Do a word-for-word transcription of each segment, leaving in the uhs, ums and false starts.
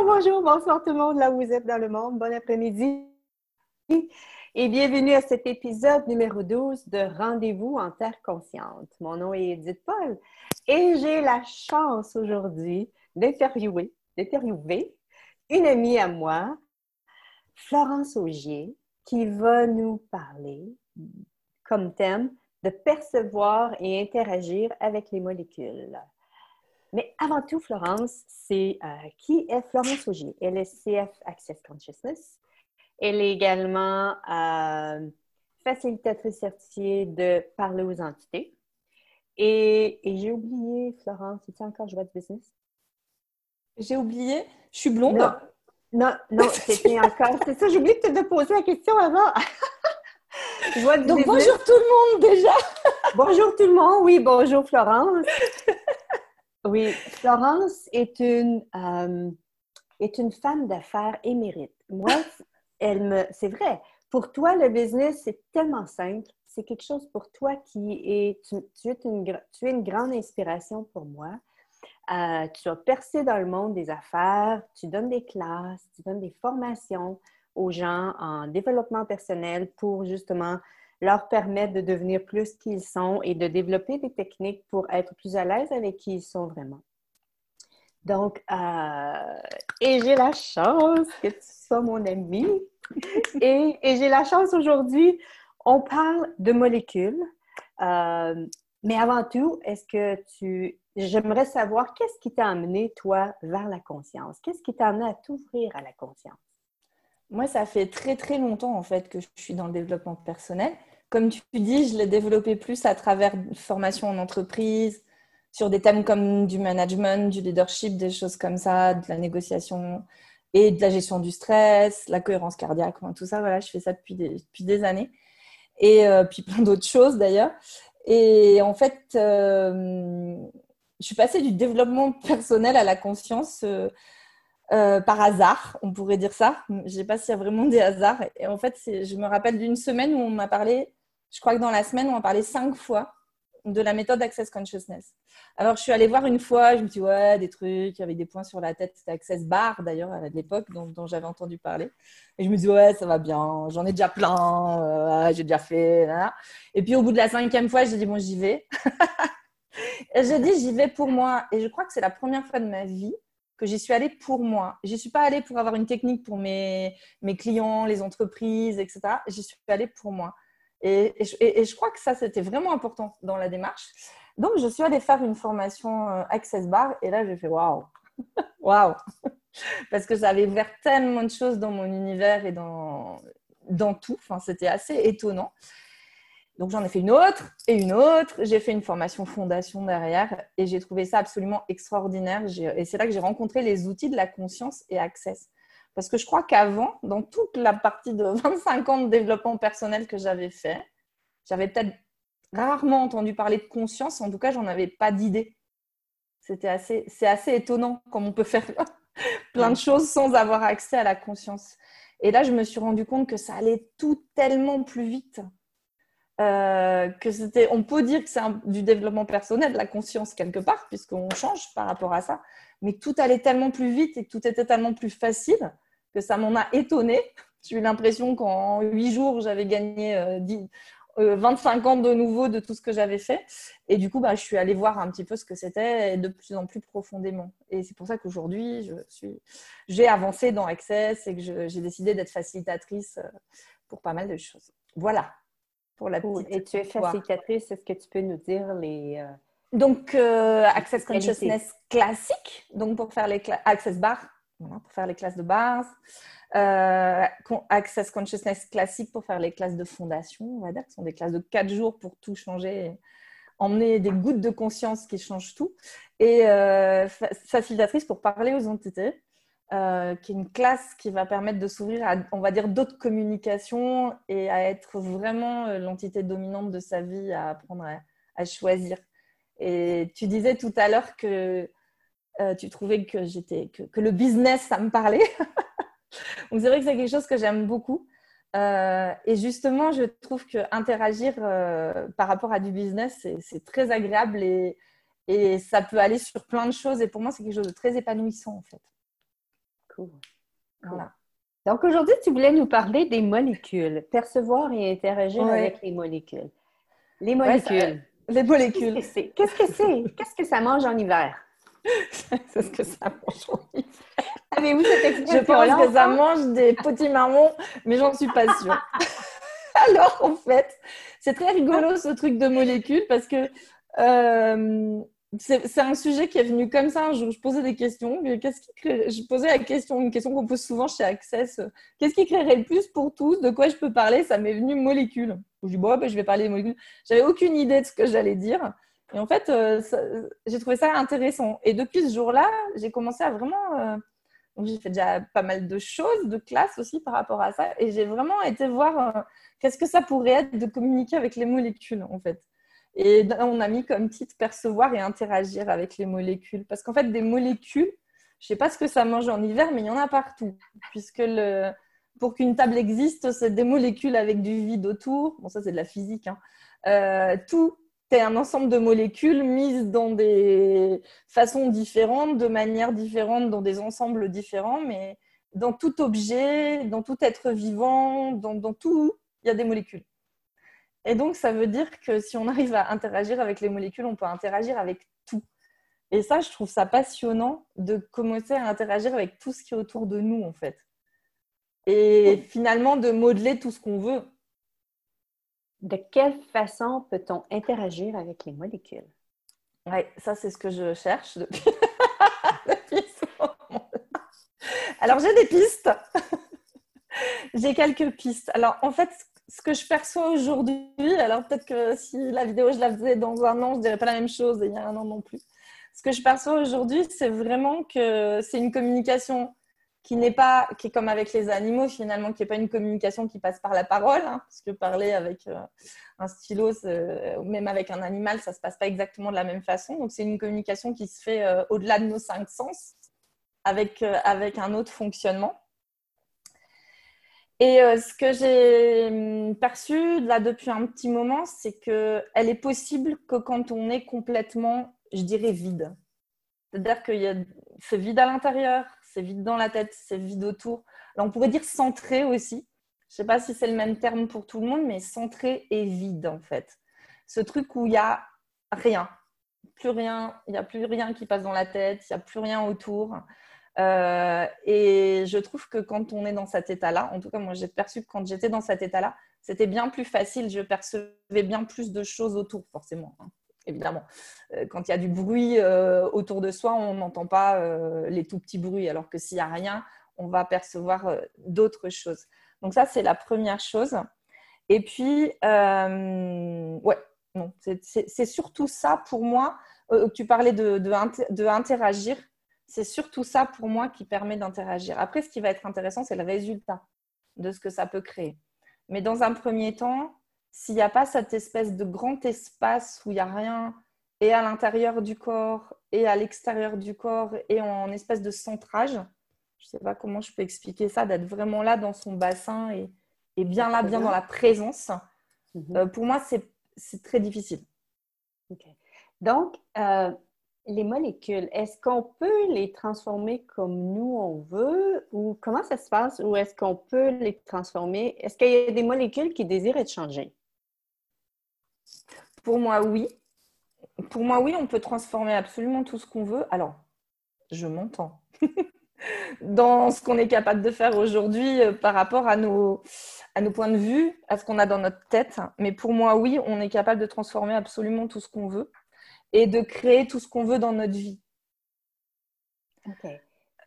Alors bonjour, bonsoir tout le monde, là où vous êtes dans le monde, bon après-midi et bienvenue à cet épisode numéro douze de Rendez-vous en Terre consciente. Mon nom est Edith Paul et j'ai la chance aujourd'hui d'interviewer, d'interviewer une amie à moi, Florence Augier, qui va nous parler comme thème de percevoir et interagir avec les molécules. Mais avant tout, Florence, c'est euh, qui est Florence Augier? Elle est C F Access Consciousness. Elle est également euh, facilitatrice certifiée de parler aux entités. Et, et j'ai oublié, Florence, tu es encore joie de business? J'ai oublié? Je suis blonde? Non, non, non c'était encore... C'est ça, j'ai oublié de te poser la question avant. Joie de Donc business. Bonjour tout le monde déjà! Bonjour tout le monde, oui, bonjour Florence! Oui, Florence est une, euh, est une femme d'affaires émérite. Moi, elle me, c'est vrai, pour toi, le business, c'est tellement simple. C'est quelque chose pour toi qui est... Tu, tu, es, une, tu es une grande inspiration pour moi. Euh, tu as percé dans le monde des affaires, tu donnes des classes, tu donnes des formations aux gens en développement personnel pour justement leur permettre de devenir plus qu'ils sont et de développer des techniques pour être plus à l'aise avec qui ils sont vraiment. Donc, euh, et j'ai la chance que tu sois mon amie. Et, et j'ai la chance aujourd'hui, on parle de molécules. Euh, mais avant tout, est-ce que tu... J'aimerais savoir qu'est-ce qui t'a amené, toi, vers la conscience? Qu'est-ce qui t'a amené à t'ouvrir à la conscience? Moi, ça fait très, très longtemps, en fait, que je suis dans le développement personnel. Comme tu dis, je l'ai développé plus à travers une formation en entreprise, sur des thèmes comme du management, du leadership, des choses comme ça, de la négociation et de la gestion du stress, la cohérence cardiaque, enfin, tout ça. Voilà, je fais ça depuis des, depuis des années. Et euh, puis plein d'autres choses, d'ailleurs. Et en fait, euh, je suis passée du développement personnel à la conscience euh, Euh, par hasard, on pourrait dire ça. Je ne sais pas s'il y a vraiment des hasards. Et en fait, c'est, je me rappelle d'une semaine où on m'a parlé, je crois que dans la semaine, on m'a parlé cinq fois de la méthode Access Consciousness. Alors, je suis allée voir une fois, je me suis dit, ouais, des trucs, il y avait des points sur la tête. C'était Access Bar, d'ailleurs, à l'époque, dont, dont j'avais entendu parler. Et je me dis, ouais, ça va bien, j'en ai déjà plein, euh, j'ai déjà fait. Là. Et puis, au bout de la cinquième fois, j'ai dit, bon, j'y vais. Et j'ai dit, j'y vais pour moi. Et je crois que c'est la première fois de ma vie que j'y suis allée pour moi. J'y suis pas allée pour avoir une technique pour mes, mes clients, les entreprises, et cetera. J'y suis allée pour moi. Et, et, et je crois que ça, c'était vraiment important dans la démarche. Donc, je suis allée faire une formation Access Bar et là, j'ai fait waouh, waouh, parce que ça avait ouvert tellement de choses dans mon univers et dans, dans tout. Enfin, c'était assez étonnant. Donc, j'en ai fait une autre et une autre. J'ai fait une formation fondation derrière et j'ai trouvé ça absolument extraordinaire. J'ai, et c'est là que j'ai rencontré les outils de la conscience et Access. Parce que je crois qu'avant, dans toute la partie de vingt-cinq ans de développement personnel que j'avais fait, j'avais peut-être rarement entendu parler de conscience. En tout cas, je n'en avais pas d'idée. C'était assez, c'est assez étonnant comme on peut faire plein de choses sans avoir accès à la conscience. Et là, je me suis rendu compte que ça allait tout tellement plus vite. Euh, que c'était, on peut dire que c'est un, du développement personnel, de la conscience quelque part, puisqu'on change par rapport à ça, mais tout allait tellement plus vite et tout était tellement plus facile que ça m'en a étonnée. J'ai eu l'impression qu'en huit jours, j'avais gagné euh, dix, euh, vingt-cinq ans de nouveau de tout ce que j'avais fait. Et du coup, bah, je suis allée voir un petit peu ce que c'était de plus en plus profondément. Et c'est pour ça qu'aujourd'hui, je suis, j'ai avancé dans Access et que je, j'ai décidé d'être facilitatrice pour pas mal de choses. Voilà. Pour la petite et tu es facilitatrice, est-ce que tu peux nous dire les... Euh, donc, euh, Access Consciousness classique, donc pour faire les cla- Access Bar, voilà, pour faire les classes de base, euh, Access Consciousness classique pour faire les classes de fondation, on va dire, qui sont des classes de quatre jours pour tout changer, emmener des gouttes de conscience qui changent tout, et euh, facilitatrice pour parler aux entités. Euh, qui est une classe qui va permettre de s'ouvrir à, on va dire, d'autres communications et à être vraiment l'entité dominante de sa vie, à apprendre à, à choisir. Et tu disais tout à l'heure que euh, tu trouvais que, j'étais, que, que le business, ça me parlait. Donc, c'est vrai que c'est quelque chose que j'aime beaucoup. Euh, et justement, je trouve qu'interagir euh, par rapport à du business, c'est, c'est très agréable et, et ça peut aller sur plein de choses. Et pour moi, c'est quelque chose de très épanouissant, en fait. Cool. Voilà. Donc, aujourd'hui, tu voulais nous parler des molécules, percevoir et interagir oui. avec les molécules. Les molécules. Ouais, ça, les molécules. Qu'est-ce que c'est? Qu'est-ce que c'est? Qu'est-ce que ça mange en hiver? C'est ce que ça mange en hiver. Avez-vous cette explication? Je pense que ça mange des potimarrons, mais j'en suis pas sûre. Alors, en fait, c'est très rigolo ce truc de molécules parce que euh, c'est, c'est un sujet qui est venu comme ça. Un jour, je posais des questions. Mais qu'est-ce qui crée... Je posais la question, une question qu'on pose souvent chez Access. Euh, qu'est-ce qui créerait le plus pour tous? De quoi je peux parler? Ça m'est venu molécules. Je dis, bon, ben, je vais parler des molécules. J'avais aucune idée de ce que j'allais dire. Et en fait, euh, ça, j'ai trouvé ça intéressant. Et depuis ce jour-là, j'ai commencé à vraiment... Euh... Donc, j'ai fait déjà pas mal de choses, de classes aussi par rapport à ça. Et j'ai vraiment été voir euh, qu'est-ce que ça pourrait être de communiquer avec les molécules, en fait. Et on a mis comme titre « Percevoir et interagir avec les molécules ». Parce qu'en fait, des molécules, je ne sais pas ce que ça mange en hiver, mais il y en a partout. Puisque le, pour qu'une table existe, c'est des molécules avec du vide autour. Bon, ça, c'est de la physique. Hein. Euh, tout est un ensemble de molécules mises dans des façons différentes, de manières différentes, dans des ensembles différents. Mais dans tout objet, dans tout être vivant, dans, dans tout, il y a des molécules. Et donc, ça veut dire que si on arrive à interagir avec les molécules, on peut interagir avec tout. Et ça, je trouve ça passionnant de commencer à interagir avec tout ce qui est autour de nous, en fait. Et finalement, de modeler tout ce qu'on veut. De quelle façon peut-on interagir avec les molécules? Oui, ça, c'est ce que je cherche depuis, depuis ce moment-là. Alors, j'ai des pistes. J'ai quelques pistes. Alors, en fait... Ce que je perçois aujourd'hui, alors peut-être que si la vidéo, je la faisais dans un an, je ne dirais pas la même chose, et il y a un an non plus. Ce que je perçois aujourd'hui, c'est vraiment que c'est une communication qui n'est pas, qui est comme avec les animaux finalement, qui n'est pas une communication qui passe par la parole, hein, parce que parler avec euh, un stylo, ou même avec un animal, ça ne se passe pas exactement de la même façon. Donc, c'est une communication qui se fait euh, au-delà de nos cinq sens, avec, euh, avec un autre fonctionnement. Et euh, ce que j'ai perçu là depuis un petit moment, c'est qu'elle est possible que quand on est complètement, je dirais, vide. C'est-à-dire que y a, c'est vide à l'intérieur, c'est vide dans la tête, c'est vide autour. Alors, on pourrait dire centré aussi. Je ne sais pas si c'est le même terme pour tout le monde, mais centré et vide en fait. Ce truc où il n'y a rien, plus rien, il n'y a plus rien qui passe dans la tête, il n'y a plus rien autour. Euh, et je trouve que quand on est dans cet état-là, en tout cas moi j'ai perçu que quand j'étais dans cet état-là, c'était bien plus facile, je percevais bien plus de choses autour forcément, hein, évidemment. Euh, quand il y a du bruit euh, autour de soi, on n'entend pas euh, les tout petits bruits, alors que s'il n'y a rien, on va percevoir euh, d'autres choses. Donc ça c'est la première chose. Et puis, euh, ouais, non, c'est, c'est, c'est surtout ça pour moi, euh, tu parlais de, de, inter- de interagir. C'est surtout ça pour moi qui permet d'interagir. Après, ce qui va être intéressant, c'est le résultat de ce que ça peut créer. Mais dans un premier temps, s'il n'y a pas cette espèce de grand espace où il n'y a rien, et à l'intérieur du corps, et à l'extérieur du corps, et en espèce de centrage, je ne sais pas comment je peux expliquer ça, d'être vraiment là dans son bassin et, et bien là, bien dans la présence, mm-hmm. euh, pour moi, c'est, c'est très difficile. Okay. Donc, euh... les molécules, est-ce qu'on peut les transformer comme nous on veut ou comment ça se passe ou est-ce qu'on peut les transformer? Est-ce qu'il y a des molécules qui désirent être changées? Pour moi, oui. Pour moi, oui, on peut transformer absolument tout ce qu'on veut. Alors, je m'entends. Dans ce qu'on est capable de faire aujourd'hui par rapport à nos, à nos points de vue, à ce qu'on a dans notre tête. Mais pour moi, oui, on est capable de transformer absolument tout ce qu'on veut. Et de créer tout ce qu'on veut dans notre vie. Okay.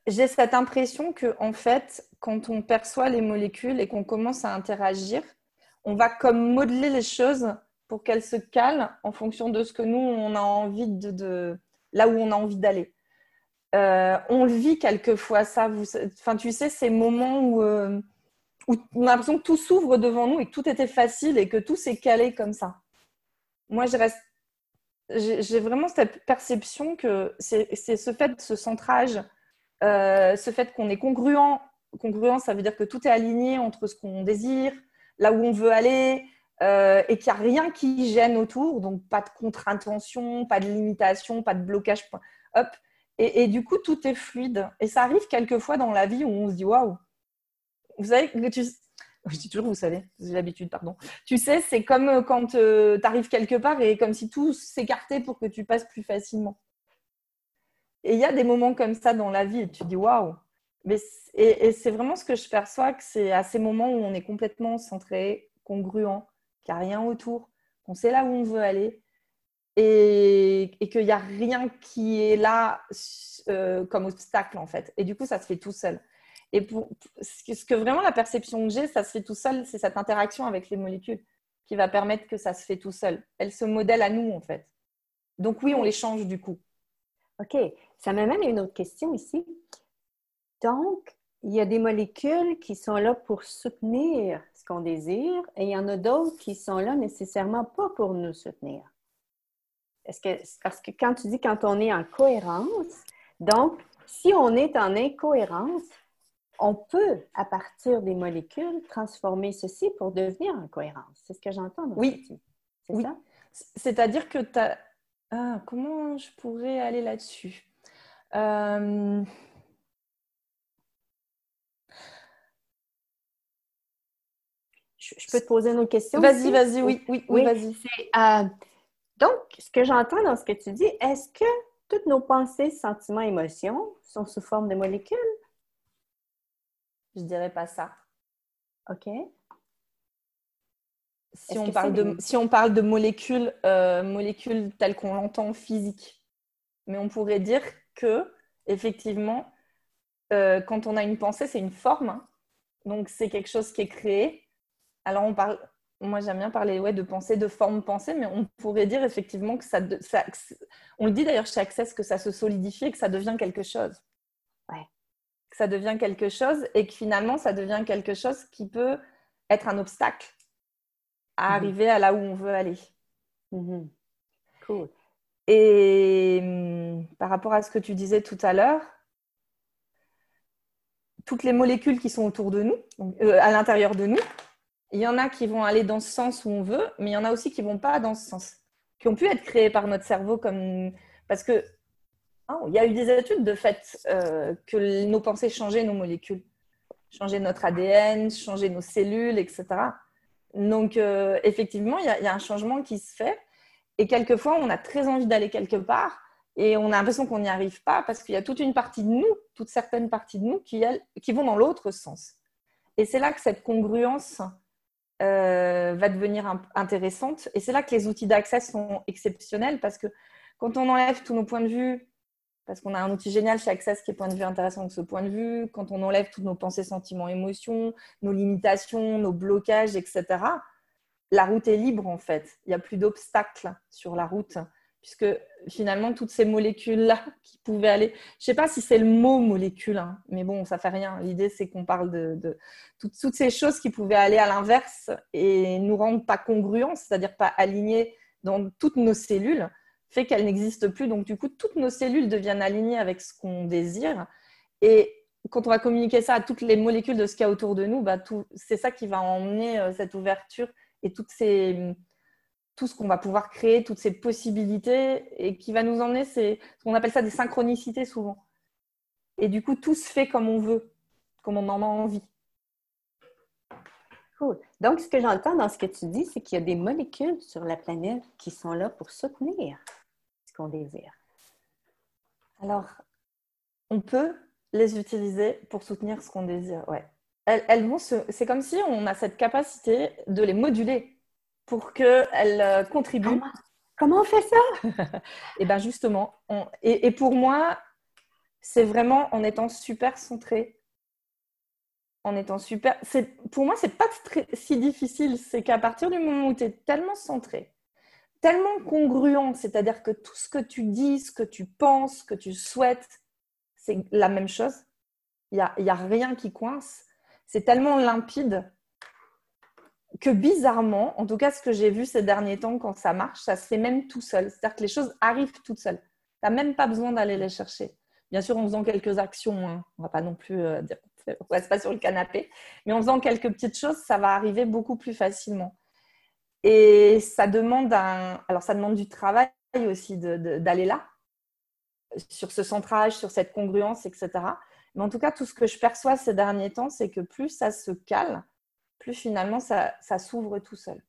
J'ai cette impression que, en fait, quand on perçoit les molécules et qu'on commence à interagir, on va comme modeler les choses pour qu'elles se calent en fonction de ce que nous, on a envie de... de là où on a envie d'aller. Euh, on le vit quelquefois, ça. Vous, enfin, tu sais, ces moments où, euh, où on a l'impression que tout s'ouvre devant nous et que tout était facile et que tout s'est calé comme ça. Moi, je reste J'ai vraiment cette perception que c'est, c'est ce fait, ce centrage, euh, ce fait qu'on est congruent. Congruent, ça veut dire que tout est aligné entre ce qu'on désire, là où on veut aller, euh, et qu'il n'y a rien qui gêne autour. Donc, pas de contre-intention, pas de limitation, pas de blocage. Hop. Et, et du coup, tout est fluide. Et ça arrive quelquefois dans la vie où on se dit waouh. Vous savez, tu... je dis toujours vous savez, j'ai l'habitude, pardon. Tu sais, c'est comme quand tu arrives quelque part et comme si tout s'écartait pour que tu passes plus facilement. Et il y a des moments comme ça dans la vie et tu dis waouh. Et, et c'est vraiment ce que je perçois, que c'est à ces moments où on est complètement centré, congruent, qu'il n'y a rien autour, qu'on sait là où on veut aller et, et qu'il n'y a rien qui est là euh, comme obstacle en fait. Et du coup, ça se fait tout seul. Et pour, ce que vraiment la perception que j'ai, ça se fait tout seul, c'est cette interaction avec les molécules qui va permettre que ça se fait tout seul. Elles se modèlent à nous en fait. Donc oui, on les change du coup. OK. Ça m'amène à une autre question ici. Donc, il y a des molécules qui sont là pour soutenir ce qu'on désire et il y en a d'autres qui sont là nécessairement pas pour nous soutenir. Est-ce que, parce que quand tu dis quand on est en cohérence, donc, si on est en incohérence, on peut, à partir des molécules, transformer ceci pour devenir en cohérence. C'est ce que j'entends. Dans oui. Ce C'est oui. ça? C'est-à-dire que tu as... Ah, comment je pourrais aller là-dessus? Euh... Je peux te poser une autre question? Vas-y, aussi? vas-y, oui, oui, oui, oui vas-y. Euh, donc, ce que j'entends dans ce que tu dis, est-ce que toutes nos pensées, sentiments, émotions sont sous forme de molécules? Je dirais pas ça. OK. Si, on parle, de, si on parle de molécules, euh, molécules telles qu'on l'entend physique, mais on pourrait dire que, effectivement, euh, quand on a une pensée, c'est une forme, hein. Donc c'est quelque chose qui est créé. Alors, on parle, moi, j'aime bien parler ouais, de pensée, de forme pensée, mais on pourrait dire effectivement que ça, ça on le dit d'ailleurs chez Access, que ça se solidifie et que ça devient quelque chose. Ouais. Que ça devient quelque chose et que finalement, ça devient quelque chose qui peut être un obstacle à mmh. arriver à là où on veut aller. Mmh. Cool. Et par rapport à ce que tu disais tout à l'heure, toutes les molécules qui sont autour de nous, euh, à l'intérieur de nous, il y en a qui vont aller dans ce sens où on veut, mais il y en a aussi qui ne vont pas dans ce sens, qui ont pu être créés par notre cerveau. Comme... Parce que oh, il y a eu des études de fait euh, que nos pensées changeaient nos molécules, changeaient notre A D N, changeaient nos cellules, et cetera. Donc, euh, effectivement, il y, y a un changement qui se fait. Et quelquefois, on a très envie d'aller quelque part et on a l'impression qu'on n'y arrive pas parce qu'il y a toute une partie de nous, toutes certaines parties de nous qui, elles, qui vont dans l'autre sens. Et c'est là que cette congruence... Euh, va devenir imp- intéressante. Et c'est là que les outils d'accès sont exceptionnels parce que quand on enlève tous nos points de vue, parce qu'on a un outil génial chez Access qui est point de vue intéressant de ce point de vue, quand on enlève toutes nos pensées, sentiments, émotions, nos limitations, nos blocages, et cetera, la route est libre en fait. Il n'y a plus d'obstacles sur la route puisque finalement toutes ces molécules-là qui pouvaient aller... Je ne sais pas si c'est le mot molécule, hein, mais bon, ça ne fait rien. L'idée, c'est qu'on parle de, de toutes, toutes ces choses qui pouvaient aller à l'inverse et nous rendre pas congruents, c'est-à-dire pas alignées dans toutes nos cellules, fait qu'elles n'existent plus. Donc du coup, toutes nos cellules deviennent alignées avec ce qu'on désire. Et quand on va communiquer ça à toutes les molécules de ce qu'il y a autour de nous, bah, tout, c'est ça qui va emmener euh, cette ouverture et toutes ces... tout ce qu'on va pouvoir créer, toutes ces possibilités et qui va nous emmener, c'est ce qu'on appelle ça des synchronicités souvent. Et du coup, tout se fait comme on veut, comme on en a envie. Cool. Donc, ce que j'entends dans ce que tu dis, c'est qu'il y a des molécules sur la planète qui sont là pour soutenir ce qu'on désire. Alors, on peut les utiliser pour soutenir ce qu'on désire, ouais. Elles, elles vont se... C'est comme si on a cette capacité de les moduler pour qu'elle contribue. Comment, comment on fait ça? Et bien justement, on, et, et pour moi, c'est vraiment en étant super centré, en étant super... C'est, pour moi, c'est pas très, si difficile, c'est qu'à partir du moment où tu es tellement centré, tellement congruent, c'est-à-dire que tout ce que tu dis, ce que tu penses, ce que tu souhaites, c'est la même chose, il n'y a, y a rien qui coince, c'est tellement limpide que bizarrement, en tout cas ce que j'ai vu ces derniers temps, quand ça marche, ça se fait même tout seul. C'est-à-dire que les choses arrivent toutes seules. Tu n'as même pas besoin d'aller les chercher. Bien sûr, en faisant quelques actions, hein. On ne va pas non plus euh, dire qu'on ne reste pas sur le canapé, mais en faisant quelques petites choses, ça va arriver beaucoup plus facilement. Et ça demande, un... Alors, ça demande du travail aussi de, de, d'aller là, sur ce centrage, sur cette congruence, et cetera. Mais en tout cas, tout ce que je perçois ces derniers temps, c'est que plus ça se cale, plus finalement ça, ça s'ouvre tout seul.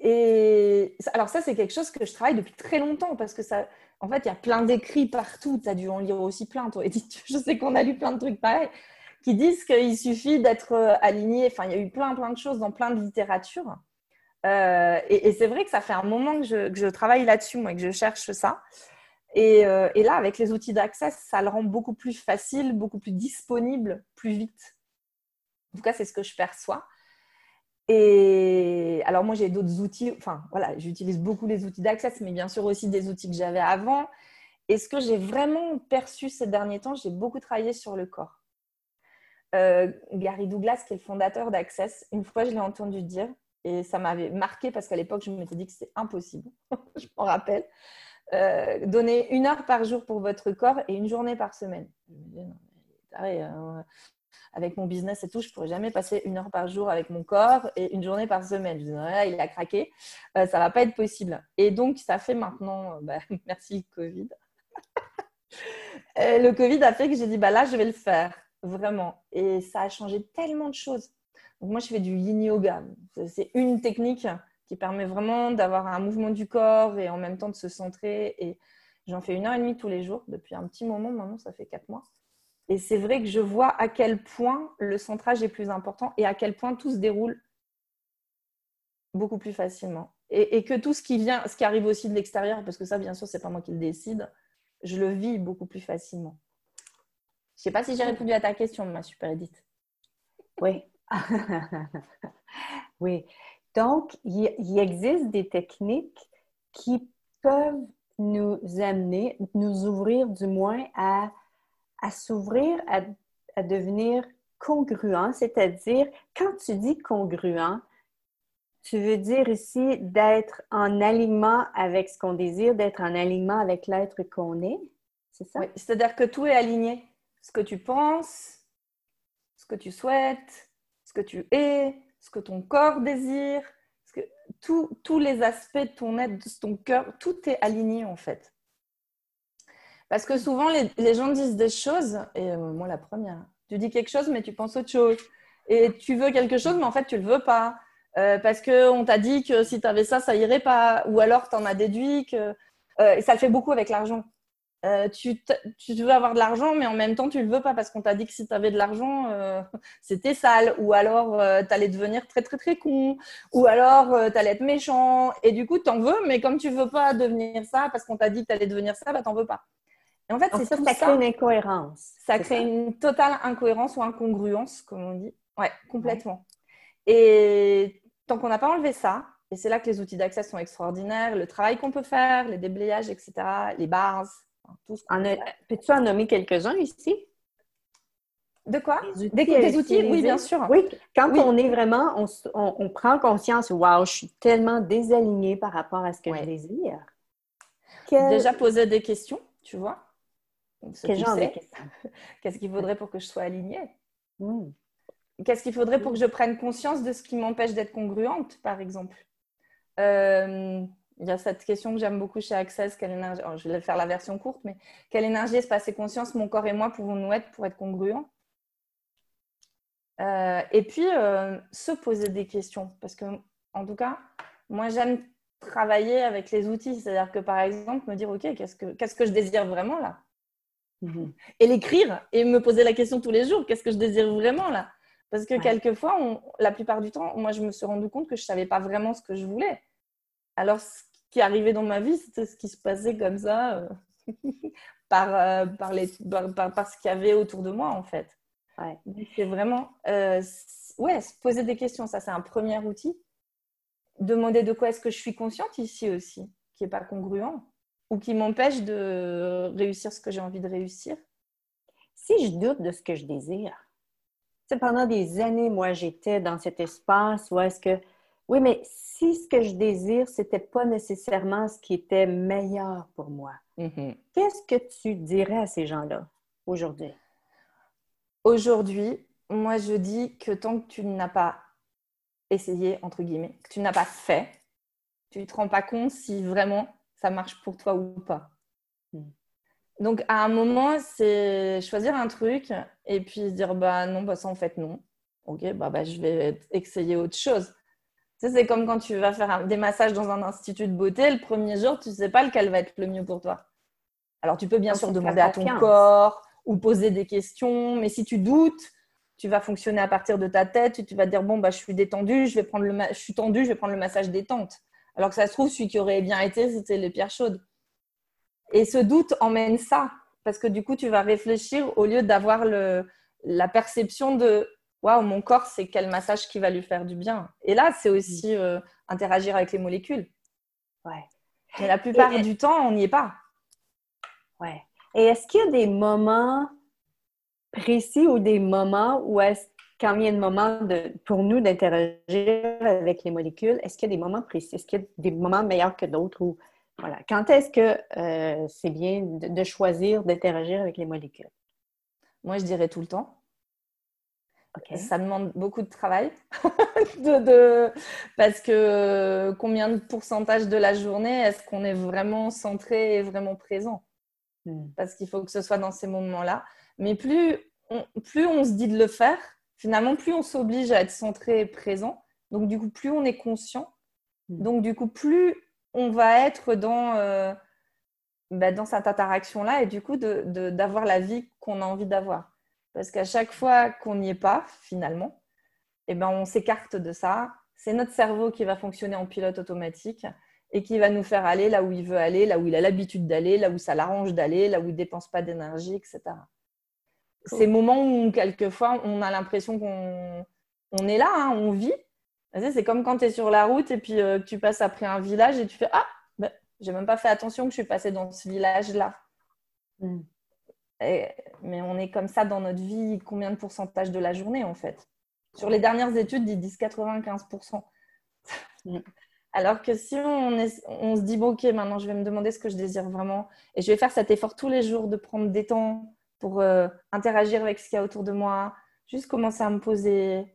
Et alors ça, c'est quelque chose que je travaille depuis très longtemps parce que ça, en fait, il y a plein d'écrits partout. Tu as dû en lire aussi plein, toi. Et je sais qu'on a lu plein de trucs pareils qui disent qu'il suffit d'être aligné. Enfin, il y a eu plein, plein de choses dans plein de littérature. Euh, et, et c'est vrai que ça fait un moment que je, que je travaille là-dessus, moi, que je cherche ça. Et, euh, et là, avec les outils d'accès, ça le rend beaucoup plus facile, beaucoup plus disponible, plus vite. En tout cas, c'est ce que je perçois. Et alors, moi, j'ai d'autres outils. Enfin, voilà, j'utilise beaucoup les outils d'accès, mais bien sûr aussi des outils que j'avais avant. Et ce que j'ai vraiment perçu ces derniers temps, j'ai beaucoup travaillé sur le corps. Euh, Gary Douglas, qui est le fondateur d'Access, une fois, je l'ai entendu dire, et ça m'avait marqué parce qu'à l'époque, je m'étais dit que c'était impossible. Je m'en rappelle. Euh, donnez une heure par jour pour votre corps et une journée par semaine. Je me dis, non, mais, euh, avec mon business et tout, je ne pourrais jamais passer une heure par jour avec mon corps et une journée par semaine. Je me dis, non, là, il a craqué, euh, ça ne va pas être possible. Et donc, ça fait maintenant, euh, bah, merci Covid. Le Covid a fait que j'ai dit, bah, là, je vais le faire, vraiment. Et ça a changé tellement de choses. Donc, moi, je fais du yin yoga. C'est une technique qui permet vraiment d'avoir un mouvement du corps et en même temps de se centrer. Et j'en fais une heure et demie tous les jours depuis un petit moment. Maintenant, ça fait quatre mois. Et c'est vrai que je vois à quel point le centrage est plus important et à quel point tout se déroule beaucoup plus facilement. Et, et que tout ce qui vient, ce qui arrive aussi de l'extérieur, parce que ça, bien sûr, c'est pas moi qui le décide, je le vis beaucoup plus facilement. Je ne sais pas si j'ai répondu à ta question, ma super Edith. Oui. Oui. Donc, il existe des techniques qui peuvent nous amener, nous ouvrir du moins à, à s'ouvrir, à, à devenir congruent. C'est-à-dire, quand tu dis congruent, tu veux dire ici d'être en alignement avec ce qu'on désire, d'être en alignement avec l'être qu'on est, c'est ça? Oui, c'est-à-dire que tout est aligné. Ce que tu penses, ce que tu souhaites, ce que tu es... ce que ton corps désire, ce que tout, tous les aspects de ton être, de ton cœur, tout est aligné en fait. Parce que souvent, les, les gens disent des choses, et euh, moi la première, tu dis quelque chose, mais tu penses autre chose. Et tu veux quelque chose, mais en fait, tu ne le veux pas. Euh, parce qu'on t'a dit que si tu avais ça, ça irait pas. Ou alors, tu en as déduit que... Euh, et ça le fait beaucoup avec l'argent. Euh, tu, tu veux avoir de l'argent, mais en même temps, tu ne le veux pas parce qu'on t'a dit que si tu avais de l'argent, euh, c'était sale. Ou alors, euh, tu allais devenir très, très, très con. Ou alors, euh, tu allais être méchant. Et du coup, tu en veux, mais comme tu ne veux pas devenir ça parce qu'on t'a dit que tu allais devenir ça, bah, tu n'en veux pas. Et en fait, en c'est tout ça. Ça crée une incohérence. Ça crée ça? une totale incohérence ou incongruence, comme on dit. Oui, complètement. Ouais. Et tant qu'on n'a pas enlevé ça, et c'est là que les outils d'accès sont extraordinaires, le travail qu'on peut faire, les déblayages, et cetera, les bars. A... Peux-tu en nommer quelques-uns ici? De quoi? Des outils, des, des outils oui, bien sûr. Oui, quand oui. on est vraiment, on, on, on prend conscience, waouh, je suis tellement désalignée par rapport à ce que ouais. je désire. Quel... Déjà poser des questions, tu vois? Quel genre de questions? Qu'est-ce qu'il faudrait pour que je sois alignée? Mm. Qu'est-ce qu'il faudrait mm. pour que je prenne conscience de ce qui m'empêche d'être congruente, par exemple? Euh... Il y a cette question que j'aime beaucoup chez Access, quelle énergie... Alors, je vais faire la version courte, mais quelle énergie, espace et conscience, mon corps et moi pouvons-nous être pour être congruents? euh, Et puis, euh, se poser des questions. Parce que, en tout cas, moi, j'aime travailler avec les outils. C'est-à-dire que, par exemple, me dire, OK, qu'est-ce que, qu'est-ce que je désire vraiment là? Mm-hmm. Et l'écrire et me poser la question tous les jours, qu'est-ce que je désire vraiment là? Parce que, ouais. quelquefois, on... la plupart du temps, moi, je me suis rendu compte que je ne savais pas vraiment ce que je voulais. Alors, ce qui arrivait dans ma vie, c'était ce qui se passait comme ça, euh, par, euh, par, les, par, par, par ce qu'il y avait autour de moi, en fait. Ouais. Donc, c'est vraiment... Euh, c'est, ouais, se poser des questions, ça, c'est un premier outil. Demander de quoi est-ce que je suis consciente ici aussi, qui n'est pas congruent, ou qui m'empêche de réussir ce que j'ai envie de réussir. Si je doute de ce que je désire, tu sais, pendant des années, moi, j'étais dans cet espace où est-ce que... Oui, mais si ce que je désire, ce n'était pas nécessairement ce qui était meilleur pour moi, mm-hmm. qu'est-ce que tu dirais à ces gens-là aujourd'hui? Aujourd'hui, moi, je dis que tant que tu n'as pas essayé, entre guillemets, que tu n'as pas fait, tu ne te rends pas compte si vraiment ça marche pour toi ou pas. Donc, à un moment, c'est choisir un truc et puis se dire, bah non, bah ça, en fait, non. Ok, bah, bah je vais essayer autre chose. Tu sais, c'est comme quand tu vas faire un, des massages dans un institut de beauté. Le premier jour, tu ne sais pas lequel va être le mieux pour toi. Alors, tu peux bien sûr demander à ton corps ou poser des questions. Mais si tu doutes, tu vas fonctionner à partir de ta tête. Tu vas dire, bon, bah je suis détendue, je vais prendre le ma- je suis tendue, je vais prendre le massage détente. Alors que ça se trouve, celui qui aurait bien été, c'était les pierres chaudes. Et ce doute emmène ça, parce que du coup, tu vas réfléchir au lieu d'avoir le, la perception de « Waouh, mon corps, c'est quel massage qui va lui faire du bien ?» Et là, c'est aussi euh, interagir avec les molécules. Ouais. Mais la plupart et, du temps, on n'y est pas. Ouais. Et est-ce qu'il y a des moments précis ou des moments où est-ce quand il y a des moments de, pour nous d'interagir avec les molécules, est-ce qu'il y a des moments précis? Est-ce qu'il y a des moments meilleurs que d'autres ou voilà. Quand est-ce que euh, c'est bien de, de choisir d'interagir avec les molécules? Moi, je dirais tout le temps. Okay. Ça demande beaucoup de travail. de, de... Parce que combien de pourcentage de la journée est-ce qu'on est vraiment centré et vraiment présent? Mm. Parce qu'il faut que ce soit dans ces moments-là. Mais plus on, plus on se dit de le faire, finalement, plus on s'oblige à être centré et présent. Donc, du coup, plus on est conscient. Mm. Donc, du coup, plus... on va être dans, euh, bah, dans cette interaction-là et du coup, de, de, d'avoir la vie qu'on a envie d'avoir. Parce qu'à chaque fois qu'on n'y est pas, finalement, eh ben, on s'écarte de ça. C'est notre cerveau qui va fonctionner en pilote automatique et qui va nous faire aller là où il veut aller, là où il a l'habitude d'aller, là où ça l'arrange d'aller, là où il ne dépense pas d'énergie, et cetera. Cool. Ces moments où, quelquefois, on a l'impression qu'on on est là, hein, on vit. C'est comme quand tu es sur la route et puis euh, que tu passes après un village et tu fais « Ah, ben, j'ai même pas fait attention que je suis passée dans ce village-là. Mm. » Mais on est comme ça dans notre vie, combien de pourcentage de la journée en fait? Sur les dernières études, ils disent quatre-vingt-quinze pour cent. Mm. Alors que si on, est, on se dit « Bon, ok, maintenant je vais me demander ce que je désire vraiment et je vais faire cet effort tous les jours de prendre des temps pour euh, interagir avec ce qu'il y a autour de moi, juste commencer à me poser. »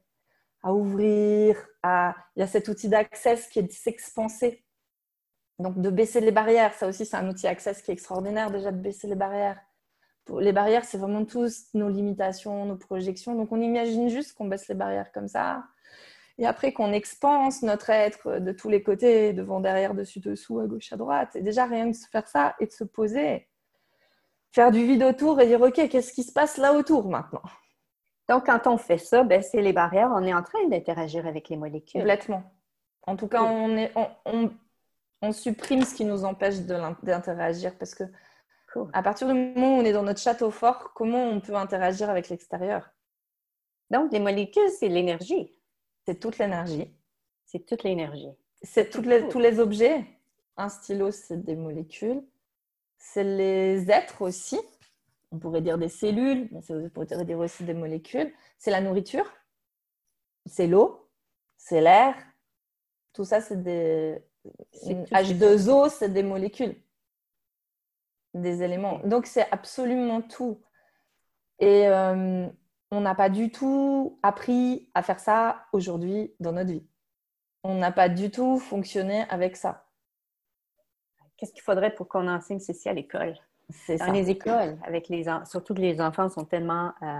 à ouvrir, à... il y a cet outil d'Access qui est de s'expanser. Donc, de baisser les barrières. Ça aussi, c'est un outil Access qui est extraordinaire déjà, de baisser les barrières. Les barrières, c'est vraiment tous nos limitations, nos projections. Donc, on imagine juste qu'on baisse les barrières comme ça. Et après, qu'on expanse notre être de tous les côtés, devant, derrière, dessus, dessous, à gauche, à droite. Et déjà, rien de se faire ça et de se poser. Faire du vide autour et dire « Ok, qu'est-ce qui se passe là autour maintenant ?» Donc, quand on fait ça, ben, c'est les barrières. On est en train d'interagir avec les molécules. Complètement. En tout cas, on, est, on, on, on supprime ce qui nous empêche de d'interagir. Parce que cool. À partir du moment où on est dans notre château fort, comment on peut interagir avec l'extérieur? Donc, les molécules, c'est l'énergie. C'est toute l'énergie. C'est toute l'énergie. C'est, c'est toutes cool. les, tous les objets. Un stylo, c'est des molécules. C'est les êtres aussi. On pourrait dire des cellules, on pourrait dire aussi des molécules. C'est la nourriture, c'est l'eau, c'est l'air. Tout ça, c'est des c'est H deux O, c'est des molécules, des éléments. Donc, c'est absolument tout. Et euh, on n'a pas du tout appris à faire ça aujourd'hui dans notre vie. On n'a pas du tout fonctionné avec ça. Qu'est-ce qu'il faudrait pour qu'on enseigne ceci à l'école? C'est dans ça. Les écoles, avec les en... surtout que les enfants sont tellement euh,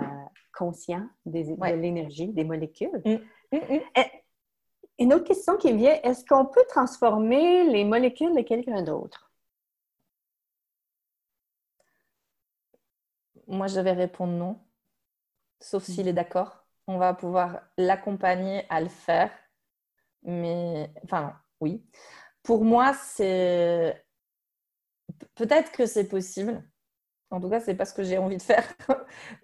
conscients des... ouais. de l'énergie, des molécules. Mm. Mm, mm. Et... Une autre question qui me vient, est-ce qu'on peut transformer les molécules de quelqu'un d'autre? Moi, je vais répondre non, sauf mm. s'il est d'accord. On va pouvoir l'accompagner à le faire, mais... Enfin, oui. Pour moi, c'est... Peut-être que c'est possible. En tout cas, ce n'est pas ce que j'ai envie de faire.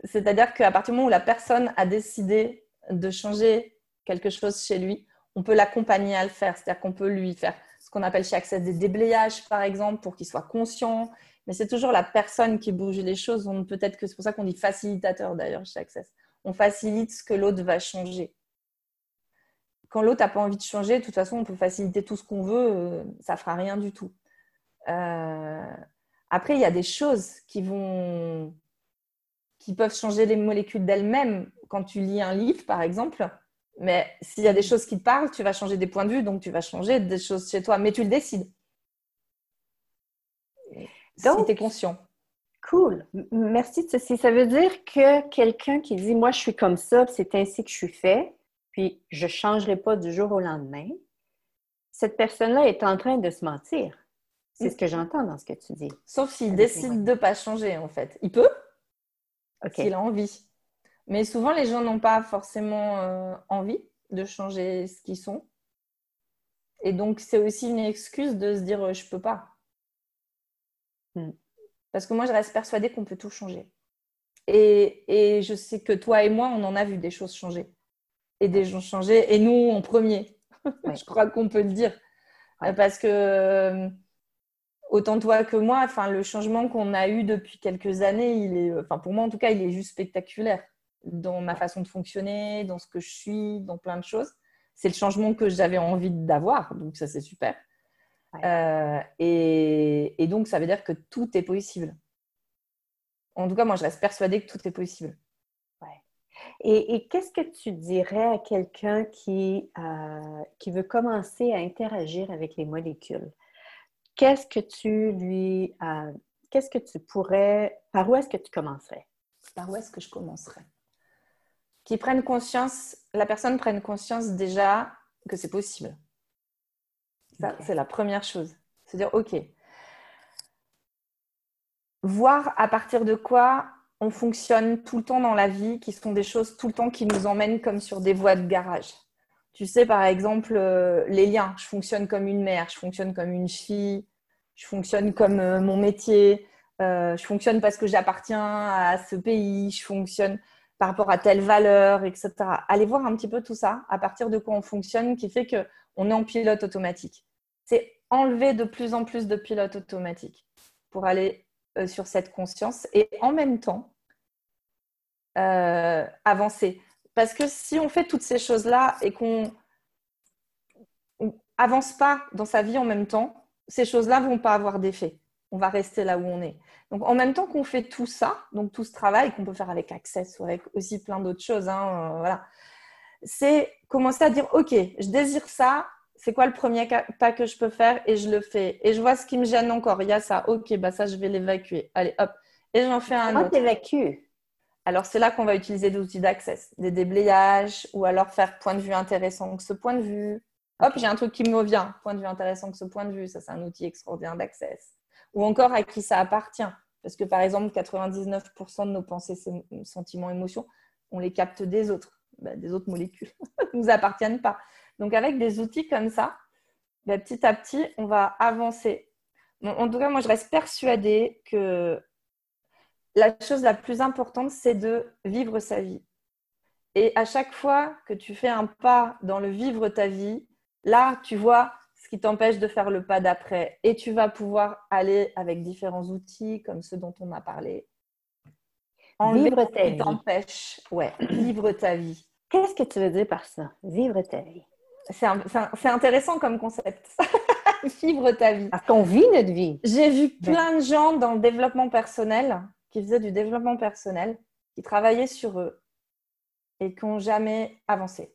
C'est-à-dire qu'à partir du moment où la personne a décidé de changer quelque chose chez lui, on peut l'accompagner à le faire. C'est-à-dire qu'on peut lui faire ce qu'on appelle chez Access des déblayages, par exemple, pour qu'il soit conscient. Mais c'est toujours la personne qui bouge les choses. On, peut-être que c'est pour ça qu'on dit facilitateur, d'ailleurs, chez Access. On facilite ce que l'autre va changer. Quand l'autre n'a pas envie de changer, de toute façon, on peut faciliter tout ce qu'on veut. Ça ne fera rien du tout. Euh, après, il y a des choses qui vont, qui peuvent changer les molécules d'elles-mêmes quand tu lis un livre, par exemple. Mais s'il y a des choses qui te parlent, tu vas changer des points de vue, donc tu vas changer des choses chez toi, mais tu le décides. Donc, si tu es conscient. Cool. Merci de ceci. Ça veut dire que quelqu'un qui dit « Moi, je suis comme ça, c'est ainsi que je suis fait, puis je ne changerai pas du jour au lendemain », cette personne-là est en train de se mentir. C'est ce que j'entends dans ce que tu dis. Sauf s'il ah, décide ouais. de ne pas changer, en fait. Il peut, okay. s'il a envie. Mais souvent, les gens n'ont pas forcément euh, envie de changer ce qu'ils sont. Et donc, c'est aussi une excuse de se dire « je peux pas ». Hmm. Parce que moi, je reste persuadée qu'on peut tout changer. Et, et je sais que toi et moi, on en a vu des choses changer. Et des gens changer. Et nous, en premier. Ouais. Je crois qu'on peut le dire. Ouais. Parce que... Autant toi que moi, enfin, le changement qu'on a eu depuis quelques années, il est, enfin, pour moi en tout cas, il est juste spectaculaire dans ma façon de fonctionner, dans ce que je suis, dans plein de choses. C'est le changement que j'avais envie d'avoir, donc ça c'est super. Ouais. Euh, et, et donc ça veut dire que tout est possible. En tout cas, moi je reste persuadée que tout est possible. Ouais. Et, et qu'est-ce que tu dirais à quelqu'un qui, euh, qui veut commencer à interagir avec les molécules? Qu'est-ce que tu lui... Euh, qu'est-ce que tu pourrais... Par où est-ce que tu commencerais? Par où est-ce que je commencerais? Qu'ils prennent conscience... La personne prenne conscience déjà que c'est possible. Ça, okay. c'est la première chose. C'est dire, OK. Voir à partir de quoi on fonctionne tout le temps dans la vie, qui sont des choses tout le temps qui nous emmènent comme sur des voies de garage. Tu sais, par exemple, euh, les liens. Je fonctionne comme une mère, je fonctionne comme une fille, je fonctionne comme euh, mon métier, euh, je fonctionne parce que j'appartiens à ce pays, je fonctionne par rapport à telle valeur, et cetera. Allez voir un petit peu tout ça, à partir de quoi on fonctionne, qui fait qu'on est en pilote automatique. C'est enlever de plus en plus de pilote automatique pour aller euh, sur cette conscience et en même temps euh, avancer. Parce que si on fait toutes ces choses-là et qu'on n'avance pas dans sa vie en même temps, ces choses-là ne vont pas avoir d'effet. On va rester là où on est. Donc, en même temps qu'on fait tout ça, donc tout ce travail qu'on peut faire avec Access ou avec aussi plein d'autres choses, hein, euh, voilà, c'est commencer à dire « Ok, je désire ça, c'est quoi le premier pas que je peux faire et je le fais. Et je vois ce qui me gêne encore, il y a ça. Ok, bah ça, je vais l'évacuer. Allez, hop. Et j'en fais un autre. » Comment t'évacues ? Alors, c'est là qu'on va utiliser des outils d'access, des déblayages ou alors faire point de vue intéressant que ce point de vue. Hop, j'ai un truc qui me revient. Point de vue intéressant que ce point de vue. Ça, c'est un outil extraordinaire d'access. Ou encore à qui ça appartient. Parce que, par exemple, quatre-vingt-dix-neuf pour cent de nos pensées, sentiments, émotions, on les capte des autres, ben, des autres molécules ne nous appartiennent pas. Donc, avec des outils comme ça, ben, petit à petit, on va avancer. Bon, en tout cas, moi, je reste persuadée que la chose la plus importante, c'est de vivre sa vie. Et à chaque fois que tu fais un pas dans le vivre ta vie, là, tu vois ce qui t'empêche de faire le pas d'après. Et tu vas pouvoir aller avec différents outils, comme ceux dont on a parlé. En vivre ta vie. Qui t'empêche. Ouais, vivre ta vie. Qu'est-ce que tu veux dire par ça? Vivre ta vie. C'est, un, c'est, un, c'est intéressant comme concept. Vivre ta vie. Parce qu'on vit notre vie. J'ai vu plein de gens dans le développement personnel qui faisaient du développement personnel, qui travaillaient sur eux et qui n'ont jamais avancé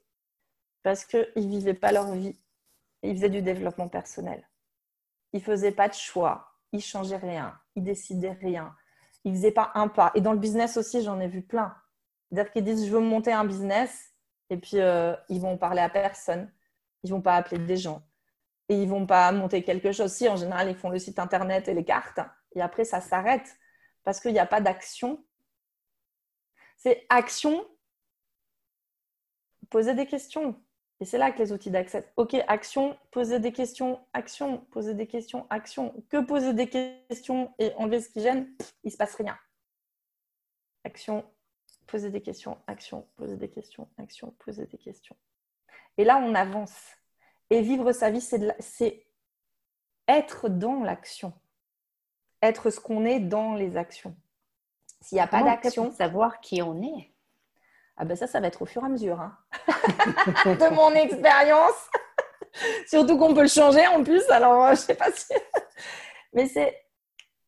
parce qu'ils ne vivaient pas leur vie. Ils faisaient du développement personnel. Ils ne faisaient pas de choix. Ils ne changeaient rien. Ils ne décidaient rien. Ils ne faisaient pas un pas. Et dans le business aussi, j'en ai vu plein. C'est-à-dire qu'ils disent « je veux monter un business » et puis euh, ils vont parler à personne. Ils ne vont pas appeler des gens. Et ils ne vont pas monter quelque chose. Si, en général, ils font le site internet et les cartes. Et après, ça s'arrête. Parce qu'il n'y a pas d'action. C'est action, poser des questions. Et c'est là que les outils d'accès. Ok, action, poser des questions, action, poser des questions, action. Que poser des questions et enlever ce qui gêne, il ne se passe rien. Action, poser des questions, action, poser des questions, action, poser des questions. Et là, on avance. Et vivre sa vie, c'est, de la... c'est être dans l'action. Être ce qu'on est dans les actions. S'il n'y a pas d'action, savoir qui on est. Ah ben ça, ça va être au fur et à mesure. Hein. De mon expérience. Surtout qu'on peut le changer en plus. Alors, je ne sais pas si... Mais c'est...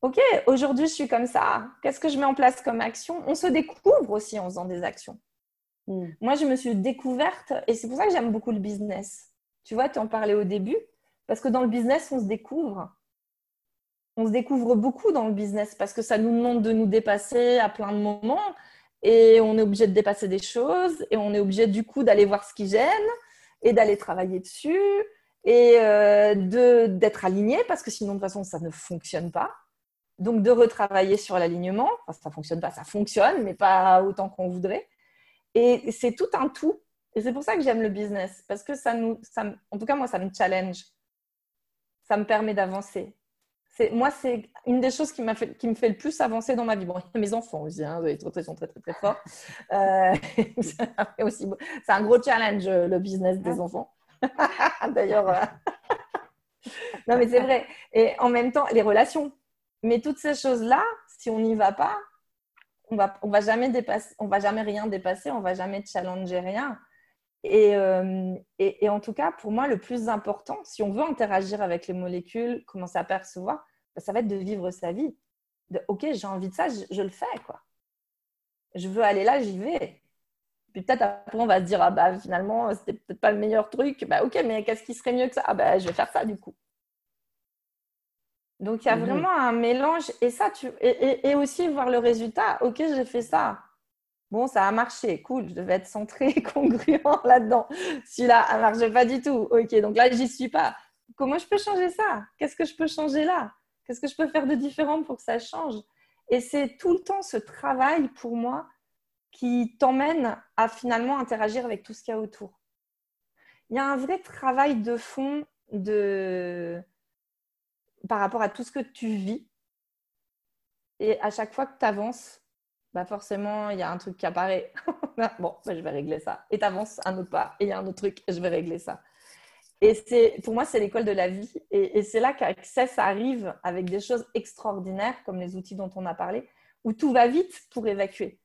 OK, aujourd'hui, je suis comme ça. Qu'est-ce que je mets en place comme action? On se découvre aussi en faisant des actions. Mm. Moi, je me suis découverte. Et c'est pour ça que j'aime beaucoup le business. Tu vois, tu en parlais au début. Parce que dans le business, on se découvre. on se découvre beaucoup dans le business parce que ça nous demande de nous dépasser à plein de moments et on est obligé de dépasser des choses et on est obligé du coup d'aller voir ce qui gêne et d'aller travailler dessus et euh, de, d'être aligné parce que sinon de toute façon ça ne fonctionne pas. Donc de retravailler sur l'alignement, enfin, ça ne fonctionne pas, ça fonctionne mais pas autant qu'on voudrait et c'est tout un tout et c'est pour ça que j'aime le business parce que ça nous, ça, en tout cas moi ça me challenge, ça me permet d'avancer. C'est, moi, c'est une des choses qui, m'a fait, qui me fait le plus avancer dans ma vie. Bon, il y a mes enfants aussi, hein, ils sont très, très, très forts. Euh, c'est, aussi, c'est un gros challenge, le business des enfants. D'ailleurs, euh... non, mais c'est vrai. Et en même temps, les relations. Mais toutes ces choses-là, si on n'y va pas, on va, on va jamais dépasser, on va jamais rien dépasser, on va jamais challenger rien. Et, euh, et, et en tout cas, pour moi, le plus important, si on veut interagir avec les molécules, commencer à percevoir, ben, ça va être de vivre sa vie. De, ok, j'ai envie de ça, je, je le fais, quoi. Je veux aller là, j'y vais. Puis peut-être après, on va se dire, ah bah finalement, c'était peut-être pas le meilleur truc. Bah ok, mais qu'est-ce qui serait mieux que ça ? Ah bah je vais faire ça du coup. Donc il y a mmh. vraiment un mélange. Et ça, tu et, et, et aussi voir le résultat. Ok, j'ai fait ça. Bon, ça a marché, cool, je devais être centrée, congruent là-dedans. Celui-là, ça ne marche pas du tout. Ok, donc là, j'y suis pas. Comment je peux changer ça ? Qu'est-ce que je peux changer là ? Qu'est-ce que je peux faire de différent pour que ça change ? Et c'est tout le temps ce travail, pour moi, qui t'emmène à finalement interagir avec tout ce qu'il y a autour. Il y a un vrai travail de fond de... par rapport à tout ce que tu vis. Et à chaque fois que tu avances, bah forcément, il y a un truc qui apparaît. Bon, bah je vais régler ça. Et tu avances un autre pas. Et il y a un autre truc, je vais régler ça. Et c'est, pour moi, c'est l'école de la vie. Et, et c'est là qu'Access arrive avec des choses extraordinaires, comme les outils dont on a parlé, où tout va vite pour évacuer.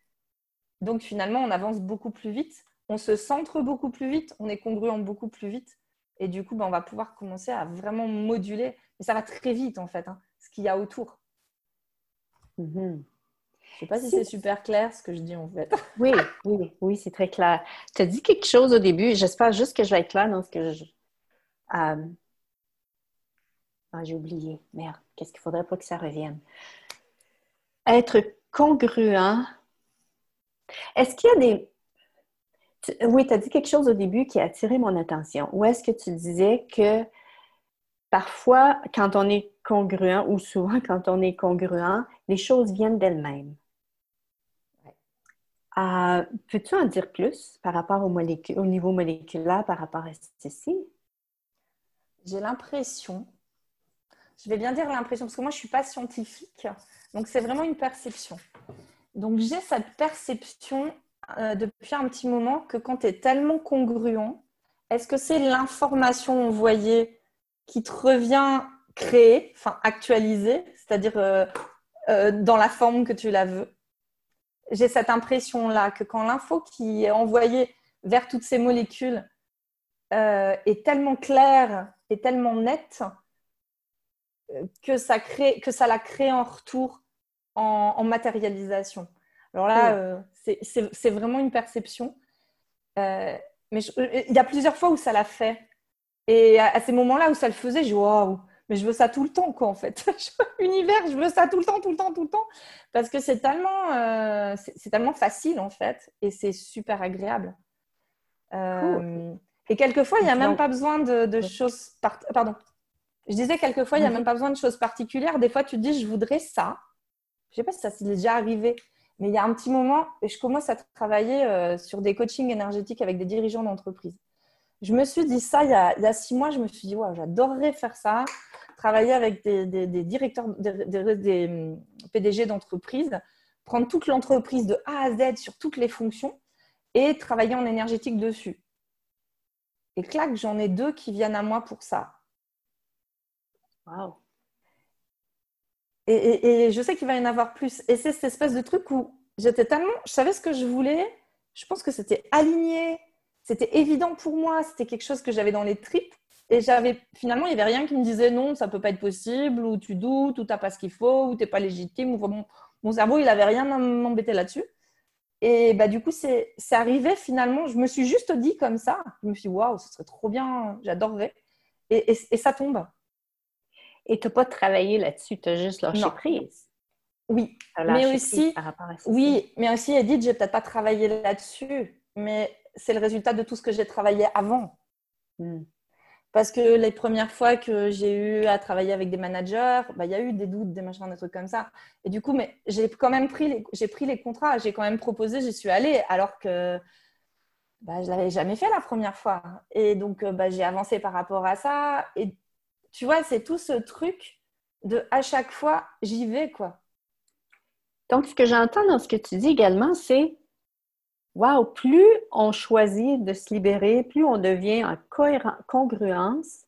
Donc finalement, on avance beaucoup plus vite. On se centre beaucoup plus vite. On est congruent beaucoup plus vite. Et du coup, bah, on va pouvoir commencer à vraiment moduler. Mais ça va très vite, en fait, hein, ce qu'il y a autour. Mmh. Je ne sais pas si c'est super clair ce que je dis en fait. Oui, oui, oui, c'est très clair. Tu as dit quelque chose au début. J'espère juste que je vais être claire dans ce que je... Euh... Ah, j'ai oublié. Merde, qu'est-ce qu'il faudrait pour que ça revienne? Être congruent. Est-ce qu'il y a des... Tu... Oui, tu as dit quelque chose au début qui a attiré mon attention. Ou est-ce que tu disais que parfois, quand on est congruent, ou souvent quand on est congruent, les choses viennent d'elles-mêmes. Ouais. Euh, peux-tu en dire plus par rapport au, molécul- au niveau moléculaire, par rapport à ceci? J'ai l'impression, je vais bien dire l'impression, parce que moi je ne suis pas scientifique, donc c'est vraiment une perception. Donc j'ai cette perception euh, depuis un petit moment que quand tu es tellement congruent, est-ce que c'est l'information envoyée qui te revient créée, enfin actualisée, c'est-à-dire euh, euh, dans la forme que tu la veux. J'ai cette impression-là que quand l'info qui est envoyée vers toutes ces molécules euh, est tellement claire et tellement nette euh, que, ça crée, que ça la crée en retour, en, en matérialisation. Alors là, euh, c'est, c'est, c'est vraiment une perception. Euh, mais je, il y a plusieurs fois où ça l'a fait. Et à ces moments-là où ça le faisait, je dis waouh, mais je veux ça tout le temps, quoi, en fait. Univers, je veux ça tout le temps, tout le temps, tout le temps. Parce que c'est tellement, euh, c'est, c'est tellement facile, en fait, et c'est super agréable. Euh, cool. Et quelquefois, il n'y a même pas besoin de, de choses. Par... Pardon. Je disais, quelquefois, il n'y a même pas besoin de choses particulières. Des fois, tu te dis, je voudrais ça. Je ne sais pas si ça s'est déjà arrivé, mais il y a un petit moment, je commence à travailler euh, sur des coachings énergétiques avec des dirigeants d'entreprise. Je me suis dit ça il y a, il y a six mois, je me suis dit, ouais, j'adorerais faire ça, travailler avec des, des, des directeurs, des, des, des P D G d'entreprise, prendre toute l'entreprise de A à Z sur toutes les fonctions et travailler en énergétique dessus. Et clac, j'en ai deux qui viennent à moi pour ça. Wow. Et, et, et je sais qu'il va y en avoir plus. Et c'est cette espèce de truc où j'étais tellement, je savais ce que je voulais, je pense que c'était aligné. C'était évident pour moi, c'était quelque chose que j'avais dans les tripes et j'avais, finalement, il n'y avait rien qui me disait non, ça ne peut pas être possible ou tu doutes ou tu n'as pas ce qu'il faut ou tu n'es pas légitime. Ou, bon, mon cerveau, il n'avait rien à m'embêter là-dessus. Et bah, du coup, c'est, c'est arrivé finalement. Je me suis juste dit comme ça. Je me suis dit, waouh, ce serait trop bien, j'adorerais. Et, et, et ça tombe. Et tu n'as pas travaillé là-dessus, tu as juste lâché non. prise. Oui, mais aussi, par rapport à ça. Oui, mais aussi, Edith, je n'ai peut-être pas travaillé là-dessus, mais c'est le résultat de tout ce que j'ai travaillé avant. Mm. Parce que les premières fois que j'ai eu à travailler avec des managers, bah, y a eu des doutes, des machins, des trucs comme ça. Et du coup, mais j'ai quand même pris les, j'ai pris les contrats, j'ai quand même proposé, j'y suis allée, alors que bah, je ne l'avais jamais fait la première fois. Et donc, bah, j'ai avancé par rapport à ça. Et tu vois, c'est tout ce truc de à chaque fois, j'y vais, quoi. Donc, ce que j'entends dans ce que tu dis également, c'est wow, plus on choisit de se libérer, plus on devient en congruence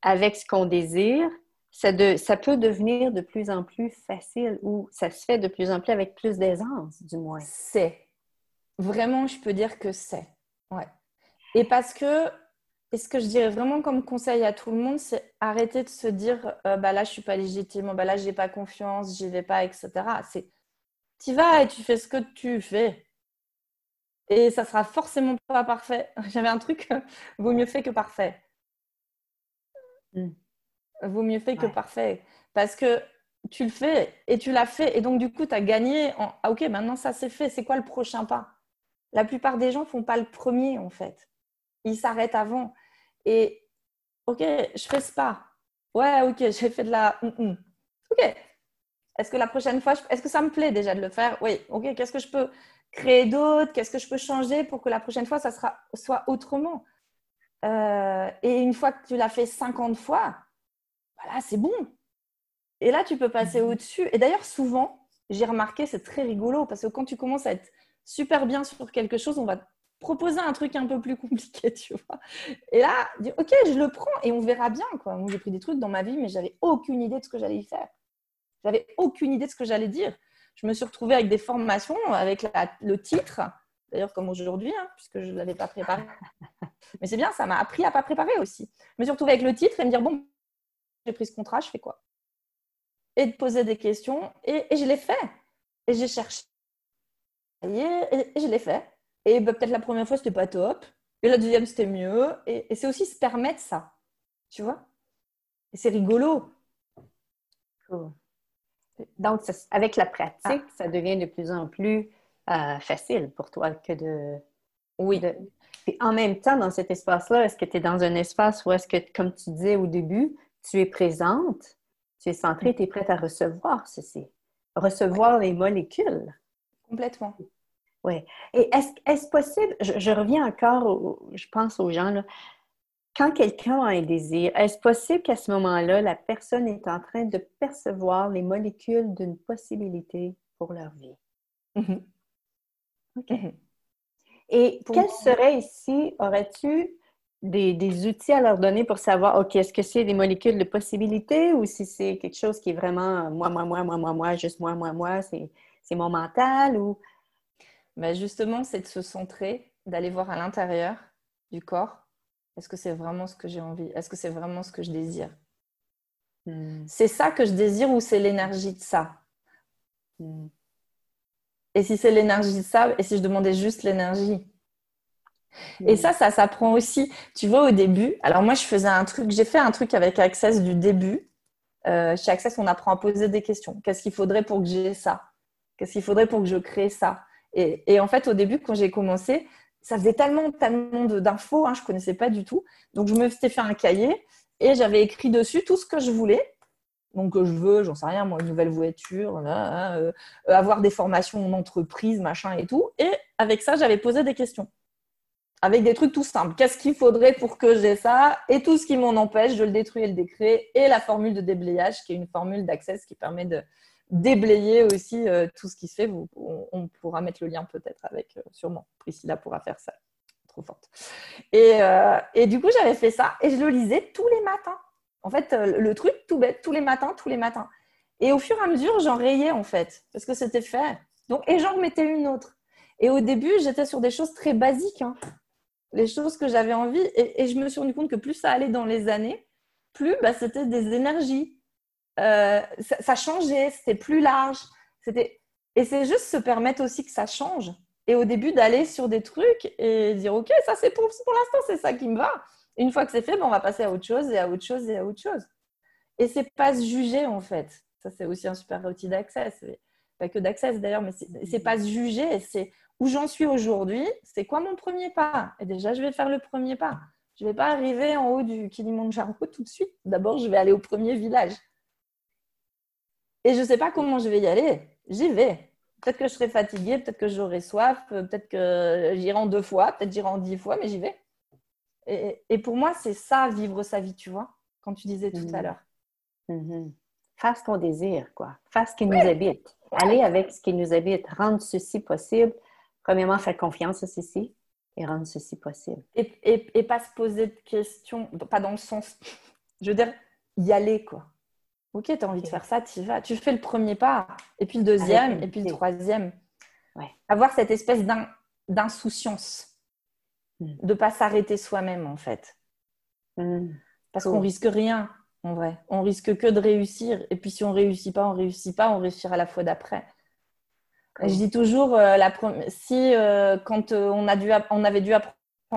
avec ce qu'on désire, ça, de, ça peut devenir de plus en plus facile ou ça se fait de plus en plus avec plus d'aisance, du moins. C'est. Vraiment, je peux dire que c'est. Ouais. Et parce que, et ce que je dirais vraiment comme conseil à tout le monde, c'est arrêter de se dire euh, « bah là, je ne suis pas légitime, bah là, je n'ai pas confiance, j'y vais pas, et cetera » C'est « tu vas et tu fais ce que tu fais ». Et ça sera forcément pas parfait. J'avais un truc, vaut mieux fait que parfait. Mm. Vaut mieux fait ouais. que parfait. Parce que tu le fais et tu l'as fait. Et donc, du coup, tu as gagné. En... Ah, ok, maintenant, ça, c'est fait. C'est quoi le prochain pas? La plupart des gens ne font pas le premier, en fait. Ils s'arrêtent avant. Et, ok, je fais ce pas. Ouais, ok, j'ai fait de la... Mm-mm. Ok. Est-ce que la prochaine fois, je... est-ce que ça me plaît déjà de le faire? Oui. Ok, qu'est-ce que je peux... créer d'autres, qu'est-ce que je peux changer pour que la prochaine fois, ça sera, soit autrement. Euh, et une fois que tu l'as fait cinquante fois, voilà, c'est bon. Et là, tu peux passer au-dessus. Et d'ailleurs, souvent, j'ai remarqué, c'est très rigolo parce que quand tu commences à être super bien sur quelque chose, on va te proposer un truc un peu plus compliqué, tu vois. Et là, tu dis, ok, je le prends et on verra bien, quoi. Moi, j'ai pris des trucs dans ma vie, mais j'avais aucune idée de ce que j'allais y faire. J'avais aucune idée de ce que j'allais dire. Je me suis retrouvée avec des formations, avec la, le titre, d'ailleurs comme aujourd'hui, hein, puisque je ne l'avais pas préparé. Mais c'est bien, ça m'a appris à ne pas préparer aussi. Je me suis retrouvée avec le titre et me dire, bon, j'ai pris ce contrat, je fais quoi? Et de poser des questions. Et, et je l'ai fait. Et j'ai cherché. Et, et, et je l'ai fait. Et ben, peut-être la première fois, ce n'était pas top. Et la deuxième, c'était mieux. Et, et c'est aussi se permettre ça. Tu vois? Et c'est rigolo. Cool. Donc, ça, avec la pratique, ah. ça devient de plus en plus euh, facile pour toi que de... Oui. De... Puis en même temps, dans cet espace-là, est-ce que tu es dans un espace où est-ce que, comme tu disais au début, tu es présente, tu es centrée, tu es prête à recevoir ceci, recevoir oui. les molécules? Complètement. Oui. Et est-ce, est-ce possible, je, je reviens encore, au, je pense aux gens, là, quand quelqu'un a un désir, est-ce possible qu'à ce moment-là, la personne est en train de percevoir les molécules d'une possibilité pour leur vie? Mm-hmm. OK. Mm-hmm. Et pour... quels seraient ici, aurais-tu des, des outils à leur donner pour savoir, OK, est-ce que c'est des molécules de possibilité ou si c'est quelque chose qui est vraiment moi, moi, moi, moi, moi, moi, juste moi, moi, moi, c'est, c'est mon mental ou… Ben justement, c'est de se centrer, d'aller voir à l'intérieur du corps. Est-ce que c'est vraiment ce que j'ai envie? Est-ce que c'est vraiment ce que je désire? Mm. C'est ça que je désire ou c'est l'énergie de ça? Mm. Et si c'est l'énergie de ça, et si je demandais juste l'énergie? Mm. Et ça, ça s'apprend aussi. Tu vois, au début, alors moi, je faisais un truc, j'ai fait un truc avec Access du début. Euh, chez Access, on apprend à poser des questions. Qu'est-ce qu'il faudrait pour que j'ai ça? Qu'est-ce qu'il faudrait pour que je crée ça? Et, et en fait, au début, quand j'ai commencé, ça faisait tellement, tellement d'infos, hein, je ne connaissais pas du tout. Donc, je me suis fait un cahier et j'avais écrit dessus tout ce que je voulais. Donc, je veux, j'en sais rien, moi, une nouvelle voiture, là, euh, avoir des formations en entreprise, machin et tout. Et avec ça, j'avais posé des questions avec des trucs tout simples. Qu'est-ce qu'il faudrait pour que j'ai ça? Et tout ce qui m'en empêche, je le détruis et le décrée. Et la formule de déblayage qui est une formule d'accès qui permet de déblayer aussi euh, tout ce qui se fait. Vous, on, on pourra mettre le lien peut-être avec, euh, sûrement, Priscilla pourra faire ça, trop forte. Et, euh, et du coup, j'avais fait ça et je le lisais tous les matins. En fait, euh, le truc tout bête, tous les matins, tous les matins. Et au fur et à mesure, j'en rayais en fait, parce que c'était fait. Donc, et j'en remettais une autre. Et au début, j'étais sur des choses très basiques, hein, les choses que j'avais envie. Et, et je me suis rendu compte que plus ça allait dans les années, plus bah, c'était des énergies. Euh, ça, ça changeait, c'était plus large, c'était... et c'est juste se permettre aussi que ça change et au début d'aller sur des trucs et dire ok, ça c'est pour, pour l'instant c'est ça qui me va, une fois que c'est fait ben, on va passer à autre chose et à autre chose et à autre chose Et c'est pas se juger, en fait. Ça, c'est aussi un super outil d'Access. Pas que d'Access, d'ailleurs, mais c'est, c'est pas se juger. C'est où j'en suis aujourd'hui, c'est quoi mon premier pas? Et déjà, je vais faire le premier pas. Je ne vais pas arriver en haut du Kilimandjaro tout de suite. D'abord, je vais aller au premier village. Et je ne sais pas comment je vais y aller. J'y vais. Peut-être que je serai fatiguée, peut-être que j'aurai soif, peut-être que j'irai en deux fois, peut-être j'irai en dix fois, mais j'y vais. Et, et pour moi, c'est ça, vivre sa vie, tu vois, quand tu disais tout mmh. à l'heure. Mmh. Faire ce qu'on désire, quoi. Faire ce qui oui. nous habite. Aller avec ce qui nous habite. Rendre ceci possible. Premièrement, faire confiance à ceci et rendre ceci possible. Et, et, et pas se poser de questions, pas dans le sens... Je veux dire, y aller, quoi. Ok, tu as envie okay. de faire ça, tu y vas. Tu fais le premier pas, et puis le deuxième, Arrêtez. et puis le troisième. Ouais. Avoir cette espèce d'in, d'insouciance, mm. de ne pas s'arrêter soi-même, en fait. Mm. Parce cool. qu'on ne risque rien, en vrai. On ne risque que de réussir. Et puis, si on ne réussit pas, on ne réussit pas, on réussira la fois d'après. Cool. Je dis toujours, euh, la prom- si euh, quand euh, on, a dû app- on avait dû apprendre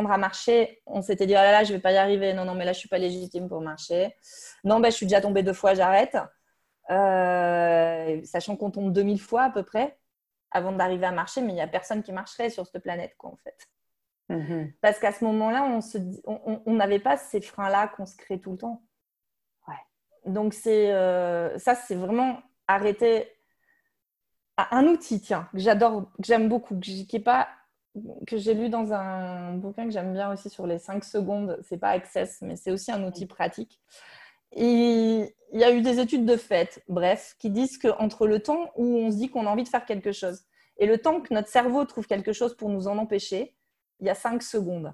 à marcher, on s'était dit ah là là, je vais pas y arriver, non non mais là je suis pas légitime pour marcher, non ben je suis déjà tombée deux fois, j'arrête, euh, sachant qu'on tombe deux mille fois à peu près avant d'arriver à marcher, mais il y a personne qui marcherait sur cette planète, quoi, en fait. Mm-hmm. Parce qu'à ce moment-là, on se on, on n'avait pas ces freins-là qu'on se crée tout le temps. Ouais. Donc c'est euh, ça, c'est vraiment arrêter. Ah, un outil, tiens, que j'adore, que j'aime beaucoup, que j'ai, qui est pas que j'ai lu dans un bouquin que j'aime bien aussi sur les cinq secondes, c'est pas Access, mais c'est aussi un outil pratique. Et il y a eu des études de fait, bref, qui disent qu'entre le temps où on se dit qu'on a envie de faire quelque chose et le temps que notre cerveau trouve quelque chose pour nous en empêcher, il y a cinq secondes.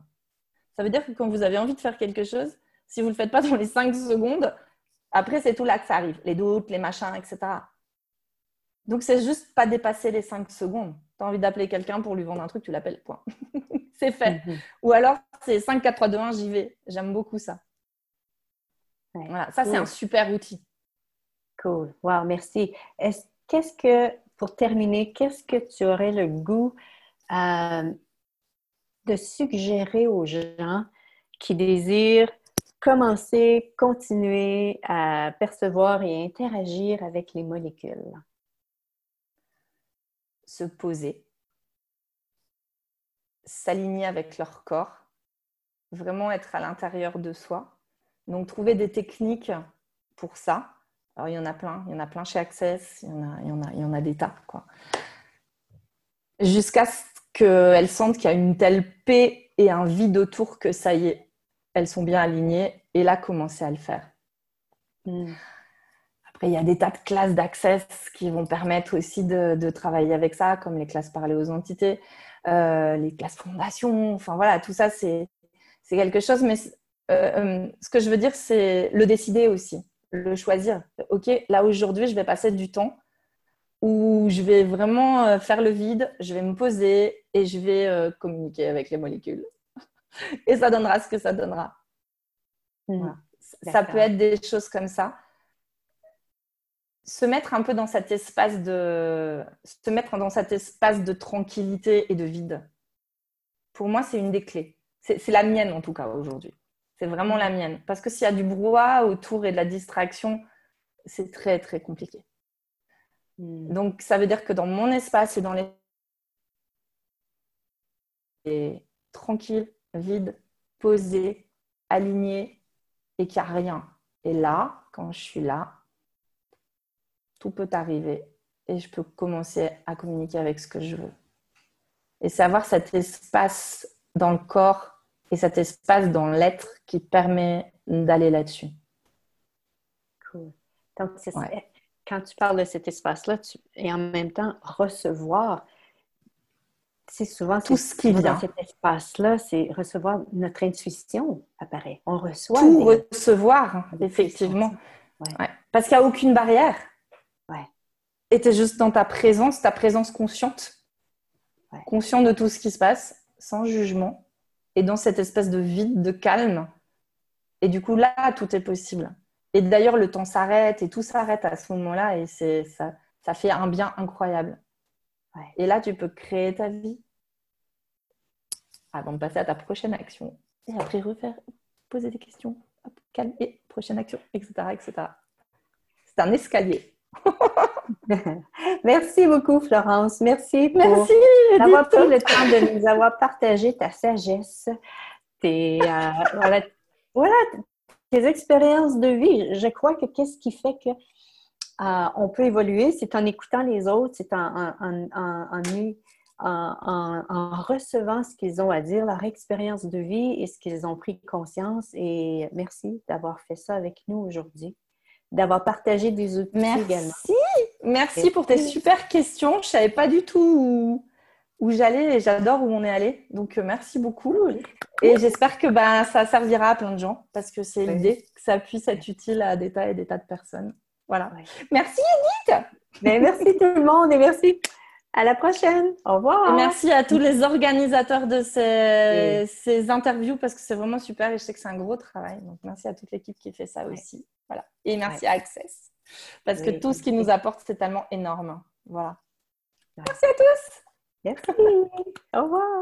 Ça veut dire que quand vous avez envie de faire quelque chose, si vous le faites pas dans les cinq secondes, après c'est tout là que ça arrive, les doutes, les machins, et cetera. Donc c'est juste pas dépasser les cinq secondes. T'as envie d'appeler quelqu'un pour lui vendre un truc, tu l'appelles, point. C'est fait. Mm-hmm. Ou alors, c'est cinq, quatre, trois, deux, un, j'y vais. J'aime beaucoup ça. Ouais. Voilà, ça, cool. c'est un super outil. Cool. Wow, merci. Est-ce, qu'est-ce que, pour terminer, qu'est-ce que tu aurais le goût euh, de suggérer aux gens qui désirent commencer, continuer à percevoir et interagir avec les molécules? Se poser, s'aligner avec leur corps, vraiment être à l'intérieur de soi. Donc, trouver des techniques pour ça. Alors, il y en a plein. Il y en a plein chez Access. Il y en a, il y en a, il y en a des tas, quoi. Jusqu'à ce qu'elles sentent qu'il y a une telle paix et un vide autour que ça y est, elles sont bien alignées. Et là, commencer à le faire. Mmh. Et il y a des tas de classes d'Access qui vont permettre aussi de, de travailler avec ça, comme les classes parlées aux entités, euh, les classes fondations, enfin voilà, tout ça, c'est, c'est quelque chose. Mais euh, ce que je veux dire, c'est le décider aussi, le choisir. Ok, là aujourd'hui, je vais passer du temps où je vais vraiment faire le vide, je vais me poser et je vais euh, communiquer avec les molécules. Et ça donnera ce que ça donnera. Mmh. Voilà. Ça peut être des choses comme ça. Se mettre un peu dans cet espace de se mettre dans cet espace de tranquillité et de vide, pour moi c'est une des clés, c'est, c'est la mienne en tout cas aujourd'hui, c'est vraiment la mienne, parce que s'il y a du brouhaha autour et de la distraction, c'est très très compliqué. Mm. Donc ça veut dire que dans mon espace et dans les et tranquille, vide, posé, aligné, et qu'il n'y a rien, et là quand je suis là, tout peut arriver et je peux commencer à communiquer avec ce que je veux. Et c'est avoir cet espace dans le corps et cet espace dans l'être qui permet d'aller là-dessus. Cool. Donc, c'est ouais. Quand tu parles de cet espace-là, tu... et en même temps, recevoir, c'est souvent tout c'est... ce qui vient dans cet espace-là, c'est recevoir, notre intuition apparaît. On reçoit. Tout des... recevoir, effectivement. Ouais. Ouais. Parce qu'il n'y a aucune barrière. Ouais. Et tu es juste dans ta présence, ta présence consciente, ouais. conscient de tout ce qui se passe, sans jugement, et dans cette espèce de vide, de calme. Et du coup, là, tout est possible. Et d'ailleurs, le temps s'arrête et tout s'arrête à ce moment-là, et c'est, ça, ça fait un bien incroyable. Ouais. Et là, tu peux créer ta vie avant de passer à ta prochaine action. Et après, refaire, poser des questions, hop, calme, et prochaine action, et cetera, et cetera c'est un escalier. Merci beaucoup, Florence. Merci pour Merci, d'avoir pris le temps de nous avoir partagé ta sagesse, tes, euh, voilà, voilà, tes expériences de vie. Je crois que qu'est-ce qui fait que euh, on peut évoluer, c'est en écoutant les autres, c'est en, en, en, en, en, en, en recevant ce qu'ils ont à dire, leur expérience de vie et ce qu'ils ont pris conscience. Et merci d'avoir fait ça avec nous aujourd'hui, d'avoir partagé des outils merci. également. Merci pour tes super questions. Je ne savais pas du tout où, où j'allais et j'adore où on est allé. Donc, merci beaucoup. Et j'espère que ben, ça servira à plein de gens parce que c'est l'idée que ça puisse être utile à des tas et des tas de personnes. Voilà. Oui. Merci, Edith! Mais merci tout le monde et merci. À la prochaine. Au revoir. Et merci à tous les organisateurs de ces, oui. ces interviews parce que c'est vraiment super et je sais que c'est un gros travail. Donc, merci à toute l'équipe qui fait ça oui. aussi. Voilà. Et merci oui. à Access. Parce oui. que tout ce qu'ils nous apportent, c'est tellement énorme. Voilà. Merci à tous. Merci. Au revoir.